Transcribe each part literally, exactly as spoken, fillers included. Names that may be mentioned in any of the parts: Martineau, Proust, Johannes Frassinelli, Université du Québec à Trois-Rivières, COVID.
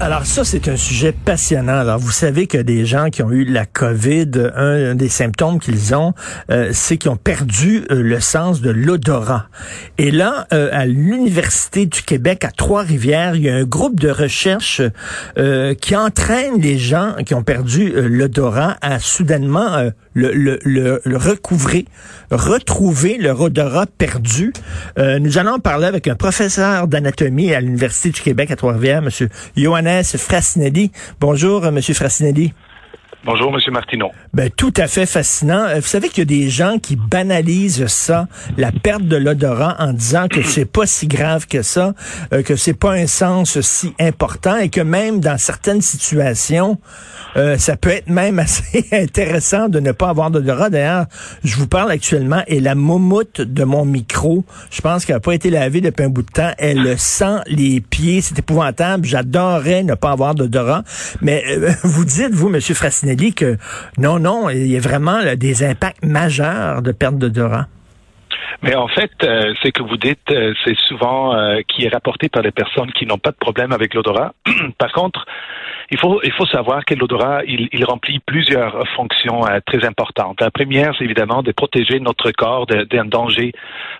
Alors ça, c'est un sujet passionnant. Alors vous savez que des gens qui ont eu la COVID, un, un des symptômes qu'ils ont, euh, c'est qu'ils ont perdu euh, le sens de l'odorat. Et là, euh, à l'Université du Québec à Trois-Rivières, il y a un groupe de recherche euh, qui entraîne les gens qui ont perdu euh, l'odorat à soudainement euh, le, le, le, le recouvrer, retrouver leur odorat perdu. Euh, nous allons parler avec un professeur d'anatomie à l'Université du Québec à Trois-Rivières, monsieur Johannes Frassinelli. Bonjour, M. Frassinelli. Bonjour, M. Martineau. Ben, tout à fait fascinant. Vous savez qu'il y a des gens qui banalisent ça, la perte de l'odorat, en disant que c'est pas si grave que ça, euh, que c'est pas un sens si important et que même dans certaines situations, euh, ça peut être même assez intéressant de ne pas avoir d'odorat. D'ailleurs, je vous parle actuellement et la moumoute de mon micro, je pense qu'elle n'a pas été lavée depuis un bout de temps. Elle sent les pieds. C'est épouvantable. J'adorerais ne pas avoir d'odorat. Mais euh, vous dites, vous, M. Frassinelli, dit que non, non, il y a vraiment là, des impacts majeurs de perte d'odorat. Mais en fait, euh, c'est que vous dites, euh, c'est souvent euh, qui est rapporté par les personnes qui n'ont pas de problème avec l'odorat. Par contre, il faut il faut savoir que l'odorat, il, il remplit plusieurs fonctions euh, très importantes. La première, c'est évidemment de protéger notre corps d'un danger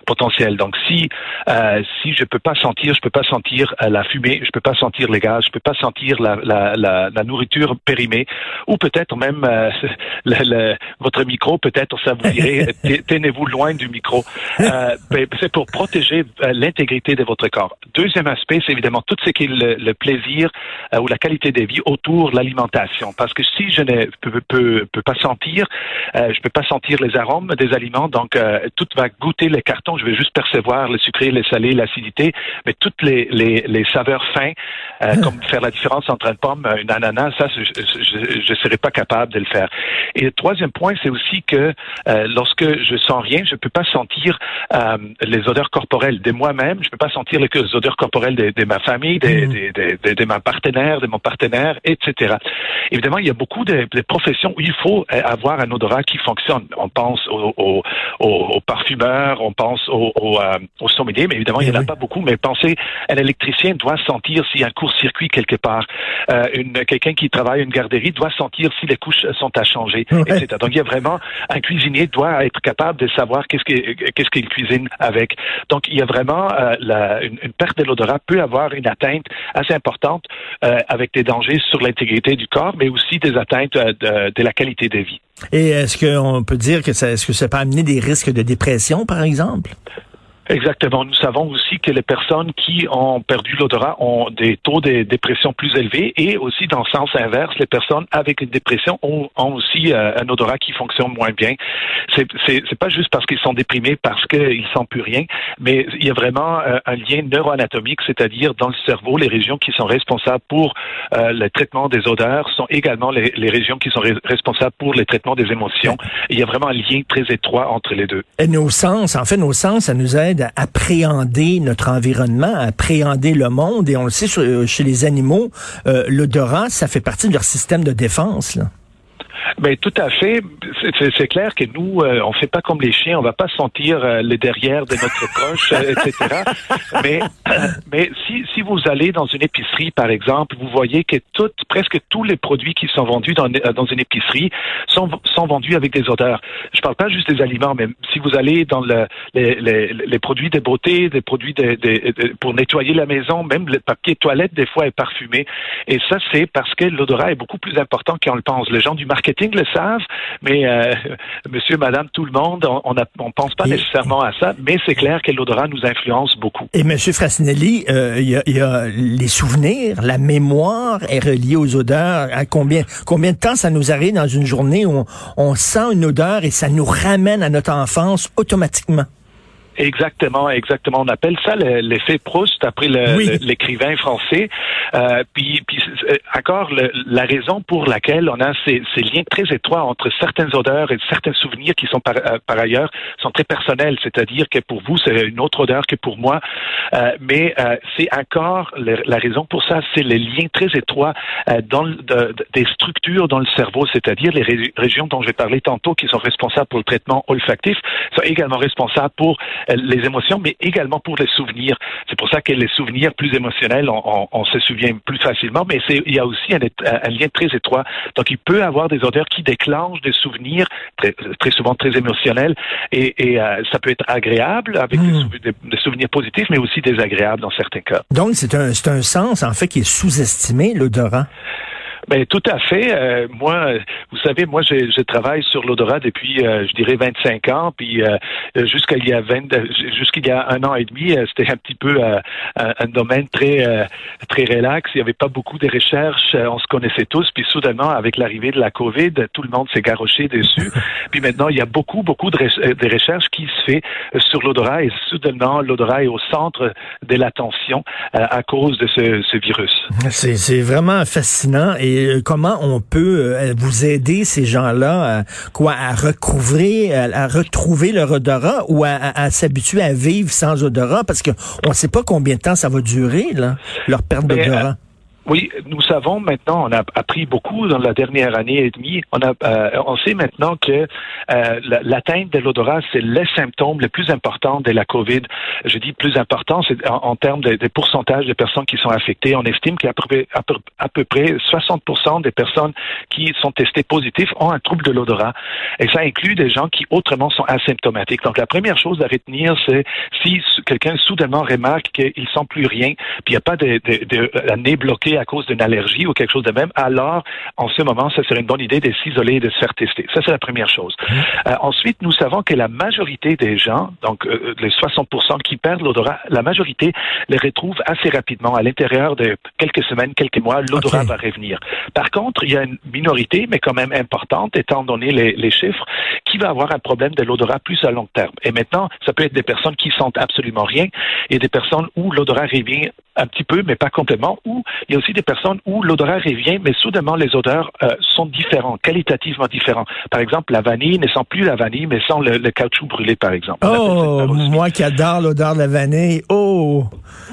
potentiel. Donc, si euh, si je peux pas sentir, je peux pas sentir euh, la fumée, je peux pas sentir les gaz, je peux pas sentir la la la, la nourriture périmée, ou peut-être même euh, le, le, votre micro, peut-être ça vous dirait, tenez-vous loin du micro. Euh, ben, c'est pour protéger euh, l'intégrité de votre corps. Deuxième aspect, c'est évidemment tout ce qui est le, le plaisir euh, ou la qualité de vie autour de l'alimentation. Parce que si je ne peux, peux, peux pas sentir, euh, je peux pas sentir les arômes des aliments, donc euh, tout va goûter les cartons, je vais juste percevoir le sucré, le salé, l'acidité, mais toutes les, les, les saveurs fines, euh, comme faire la différence entre une pomme et une ananas, ça, je ne serais pas capable de le faire. Et le troisième point, c'est aussi que euh, lorsque je sens rien, je peux pas sentir Euh, les odeurs corporelles de moi-même, je peux pas sentir les odeurs corporelles de, de ma famille, de, mmh. de, de, de, de ma partenaire, de mon partenaire, et cetera. Évidemment, il y a beaucoup de, de professions où il faut avoir un odorat qui fonctionne. On pense aux au, au, au parfumeurs, on pense aux au, euh, au sommeliers, mais évidemment, mais il n'y en a oui. pas beaucoup. Mais pensez, un électricien doit sentir s'il y a un court-circuit quelque part. Euh, une, quelqu'un qui travaille à une garderie doit sentir si les couches sont à changer, ouais. et cetera. Donc, il y a vraiment, un cuisinier doit être capable de savoir qu'est-ce qui qu'est-ce qu'il cuisine avec. Donc, il y a vraiment euh, la, une, une perte de l'odorat peut avoir une atteinte assez importante euh, avec des dangers sur l'intégrité du corps, mais aussi des atteintes euh, de, de la qualité de vie. Et est-ce qu'on peut dire que ça, est-ce que ça peut amener des risques de dépression, par exemple? Exactement. Nous savons aussi que les personnes qui ont perdu l'odorat ont des taux de dépression plus élevés et aussi dans le sens inverse, les personnes avec une dépression ont, ont aussi euh, un odorat qui fonctionne moins bien. C'est, c'est, c'est pas juste parce qu'ils sont déprimés, parce qu'ils sentent plus rien, mais il y a vraiment euh, un lien neuroanatomique, c'est-à-dire dans le cerveau, les régions qui sont responsables pour euh, le traitement des odeurs sont également les, les régions qui sont re- responsables pour le traitement des émotions. Et il y a vraiment un lien très étroit entre les deux. Et nos sens, en fait, nos sens, ça nous aide à appréhender notre environnement, à appréhender le monde. Et on le sait, sur, chez les animaux, euh, l'odorat, ça fait partie de leur système de défense, là. Ben tout à fait. C'est, c'est clair que nous, euh, on fait pas comme les chiens, on va pas sentir euh, le derrière de notre proche, euh, et cetera. Mais euh, mais si si vous allez dans une épicerie, par exemple, vous voyez que toutes presque tous les produits qui sont vendus dans dans une épicerie sont sont vendus avec des odeurs. Je parle pas juste des aliments, mais si vous allez dans le les les, les produits de beauté, des produits de, de, de pour nettoyer la maison, même le papier toilette des fois est parfumé. Et ça c'est parce que l'odorat est beaucoup plus important qu'on le pense. Les gens du marketing le savent, mais euh, monsieur, madame, tout le monde, on ne pense pas et, nécessairement à ça, mais c'est clair que l'odorat nous influence beaucoup. Et monsieur Frassinelli, euh, y a, y a les souvenirs, la mémoire est reliée aux odeurs. À combien, combien de temps ça nous arrive dans une journée où on, on sent une odeur et ça nous ramène à notre enfance automatiquement? Exactement, exactement. On appelle ça le, l'effet Proust, après le, oui. le, l'écrivain français. Euh, puis, puis encore, le, la raison pour laquelle on a ces, ces liens très étroits entre certaines odeurs et certains souvenirs qui sont par, euh, par ailleurs sont très personnels, c'est-à-dire que pour vous, c'est une autre odeur que pour moi. Euh, mais euh, c'est encore, le, la raison pour ça, c'est les liens très étroits euh, dans le, de, des structures dans le cerveau, c'est-à-dire les ré- régions dont j'ai parlé tantôt qui sont responsables pour le traitement olfactif, sont également responsables pour les émotions, mais également pour les souvenirs. C'est pour ça que les souvenirs plus émotionnels, on, on, on se souvient plus facilement, mais c'est, il y a aussi un, un lien très étroit. Donc, il peut avoir des odeurs qui déclenchent des souvenirs, très, très souvent très émotionnels, et, et euh, ça peut être agréable avec mmh. des, sou, des, des souvenirs positifs, mais aussi désagréable dans certains cas. Donc, c'est un, c'est un sens, en fait, qui est sous-estimé, l'odorant. Ben tout à fait. Euh, moi, vous savez, moi, je, je travaille sur l'odorat depuis, euh, je dirais, vingt-cinq ans. Puis euh, jusqu'à il y a vingt, jusqu'il y a un an et demi, euh, c'était un petit peu euh, un, un domaine très euh, très relax. Il n'y avait pas beaucoup de recherches. On se connaissait tous. Puis soudainement, avec l'arrivée de la COVID, tout le monde s'est garroché dessus. Puis maintenant, il y a beaucoup, beaucoup de, de recherches qui se fait sur l'odorat. Et soudainement, l'odorat est au centre de l'attention euh, à cause de ce, ce virus. C'est, c'est vraiment fascinant. Et comment on peut vous aider, ces gens-là, à, quoi, à recouvrer, à, à retrouver leur odorat ou à, à, à s'habituer à vivre sans odorat? Parce qu'on ne sait pas combien de temps ça va durer, là, leur perte d'odorat. Oui, nous savons maintenant, on a appris beaucoup dans la dernière année et demie. On a, euh, on sait maintenant que euh, l'atteinte de l'odorat, c'est le symptôme le plus important de la COVID. Je dis plus important, c'est en, en termes de, de pourcentage de personnes qui sont affectées. On estime qu'à peu, à peu, à peu près soixante pour cent des personnes qui sont testées positives ont un trouble de l'odorat. Et ça inclut des gens qui autrement sont asymptomatiques. Donc la première chose à retenir, c'est si quelqu'un soudainement remarque qu'il sent plus rien, puis il n'y a pas de, de, de, de nez bloqué à cause d'une allergie ou quelque chose de même, alors, en ce moment, ça serait une bonne idée de s'isoler et de se faire tester. Ça, c'est la première chose. Euh, ensuite, nous savons que la majorité des gens, donc euh, les soixante pour cent qui perdent l'odorat, la majorité les retrouve assez rapidement. À l'intérieur de quelques semaines, quelques mois, l'odorat okay. va revenir. Par contre, il y a une minorité, mais quand même importante, étant donné les, les chiffres, qui va avoir un problème de l'odorat plus à long terme. Et maintenant, ça peut être des personnes qui sentent absolument rien et des personnes où l'odorat revient un petit peu, mais pas complètement, ou il y a aussi des personnes où l'odorat revient, mais soudainement les odeurs euh, sont différentes, qualitativement différentes. Par exemple, la vanille ne sent plus la vanille, mais sent le, le caoutchouc brûlé, par exemple. Oh, moi qui adore l'odeur de la vanille, oh!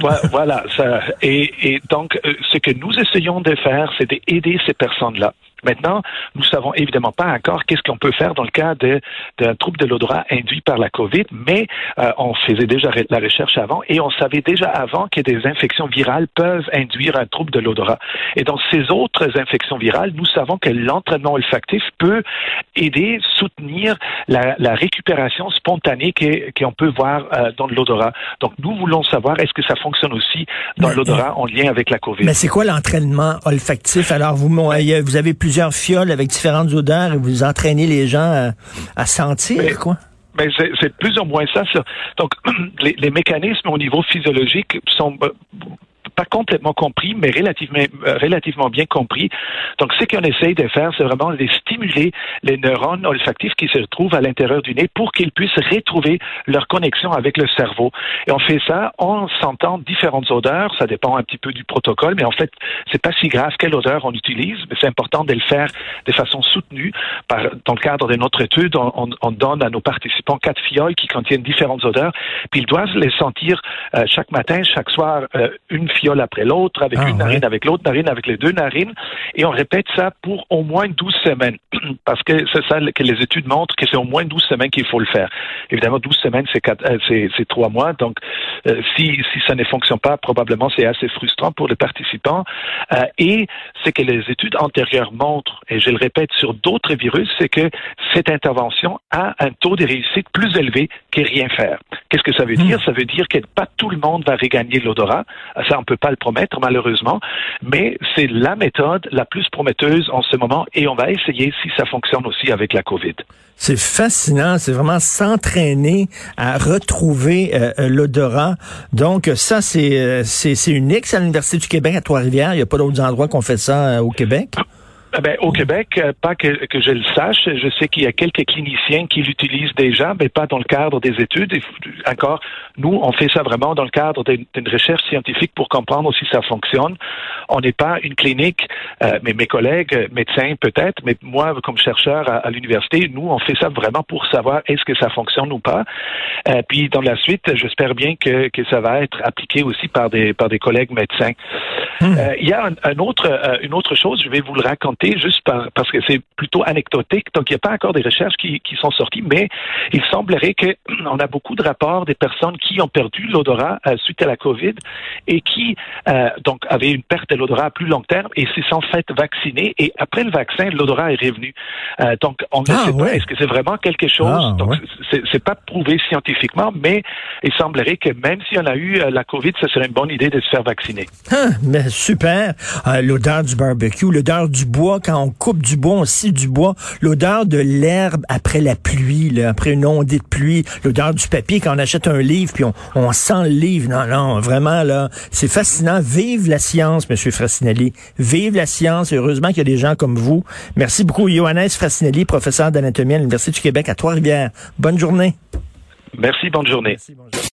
Ouais, voilà, ça. Et, et donc, euh, ce que nous essayons de faire, c'est d'aider ces personnes-là. Maintenant, nous savons évidemment pas encore qu'est-ce qu'on peut faire dans le cas de, d'un trouble de l'odorat induit par la COVID, mais euh, on faisait déjà la recherche avant et on savait déjà avant que des infections virales peuvent induire un trouble de l'odorat. Et dans ces autres infections virales, nous savons que l'entraînement olfactif peut aider, soutenir la, la récupération spontanée qu'on peut voir euh, dans l'odorat. Donc, nous voulons savoir est-ce que ça fonctionne aussi dans mais, l'odorat en lien avec la COVID. Mais c'est quoi l'entraînement olfactif? Alors, vous, vous avez plusieurs plusieurs fioles avec différentes odeurs et vous entraînez les gens à, à sentir, mais, quoi. Mais c'est, c'est plus ou moins ça. ça. Donc, les, les mécanismes au niveau physiologique sont euh, pas complètement compris, mais relativement, euh, relativement bien compris. Donc, ce qu'on essaye de faire, c'est vraiment de stimuler les neurones olfactifs qui se retrouvent à l'intérieur du nez pour qu'ils puissent retrouver leur connexion avec le cerveau. Et on fait ça en sentant différentes odeurs. Ça dépend un petit peu du protocole, mais en fait, c'est pas si grave quelle odeur on utilise, mais c'est important de le faire de façon soutenue. Par, dans le cadre de notre étude, on, on donne à nos participants quatre fioles qui contiennent différentes odeurs, puis ils doivent les sentir euh, chaque matin, chaque soir, euh, une fiole après l'autre, avec ah, une narine, ouais. avec l'autre narine, avec les deux narines, et on répète ça pour au moins douze semaines, parce que c'est ça que les études montrent, que c'est au moins douze semaines qu'il faut le faire. Évidemment, douze semaines, c'est, quatre, euh, c'est, c'est trois mois, donc euh, si, si ça ne fonctionne pas, probablement c'est assez frustrant pour les participants, euh, et ce que les études antérieures montrent, et je le répète sur d'autres virus, c'est que cette intervention a un taux de réussite plus élevé que rien faire. Qu'est-ce que ça veut dire? Mmh. Ça veut dire que pas tout le monde va regagner l'odorat, ça on peut pas le promettre malheureusement, mais c'est la méthode la plus prometteuse en ce moment et on va essayer si ça fonctionne aussi avec la COVID. C'est fascinant, c'est vraiment s'entraîner à retrouver euh, l'odorat. Donc ça c'est, euh, c'est c'est unique, c'est à l'Université du Québec à Trois-Rivières, il n'y a pas d'autres endroits qu'on fait ça euh, au Québec? Ben, au Québec, pas que, que je le sache. Je sais qu'il y a quelques cliniciens qui l'utilisent déjà, mais pas dans le cadre des études. Et encore, nous, on fait ça vraiment dans le cadre d'une, d'une recherche scientifique pour comprendre si ça fonctionne. On n'est pas une clinique, euh, mais mes collègues, médecins peut-être, mais moi, comme chercheur à, à l'université, nous, on fait ça vraiment pour savoir est-ce que ça fonctionne ou pas. Euh, puis, dans la suite, j'espère bien que, que ça va être appliqué aussi par des, par des collègues médecins. Mmh. Euh, il y a un, un autre, euh, une autre chose, je vais vous le raconter. Juste par, parce que c'est plutôt anecdotique, donc il n'y a pas encore des recherches qui, qui sont sorties, mais il semblerait qu'on a beaucoup de rapports des personnes qui ont perdu l'odorat euh, suite à la COVID et qui euh, donc avaient une perte de l'odorat à plus long terme et se sont fait vacciner et après le vaccin, l'odorat est revenu. Euh, donc on ne ah, sait ouais. pas, est-ce que c'est vraiment quelque chose? Ah, donc ouais. c'est, c'est pas prouvé scientifiquement, mais il semblerait que même si on a eu euh, la COVID, ce serait une bonne idée de se faire vacciner. Ah, mais super! Euh, l'odeur du barbecue, l'odeur du bois, quand on coupe du bois, on scie du bois, l'odeur de l'herbe après la pluie, là, après une ondée de pluie, l'odeur du papier quand on achète un livre, puis on, on sent le livre. Non, non, vraiment, là, c'est fascinant. Vive la science, M. Frassinelli. Vive la science. Heureusement qu'il y a des gens comme vous. Merci beaucoup, Johannes Frassinelli, professeur d'anatomie à l'Université du Québec à Trois-Rivières. Bonne journée. Merci, bonne journée. Merci, bonne journée.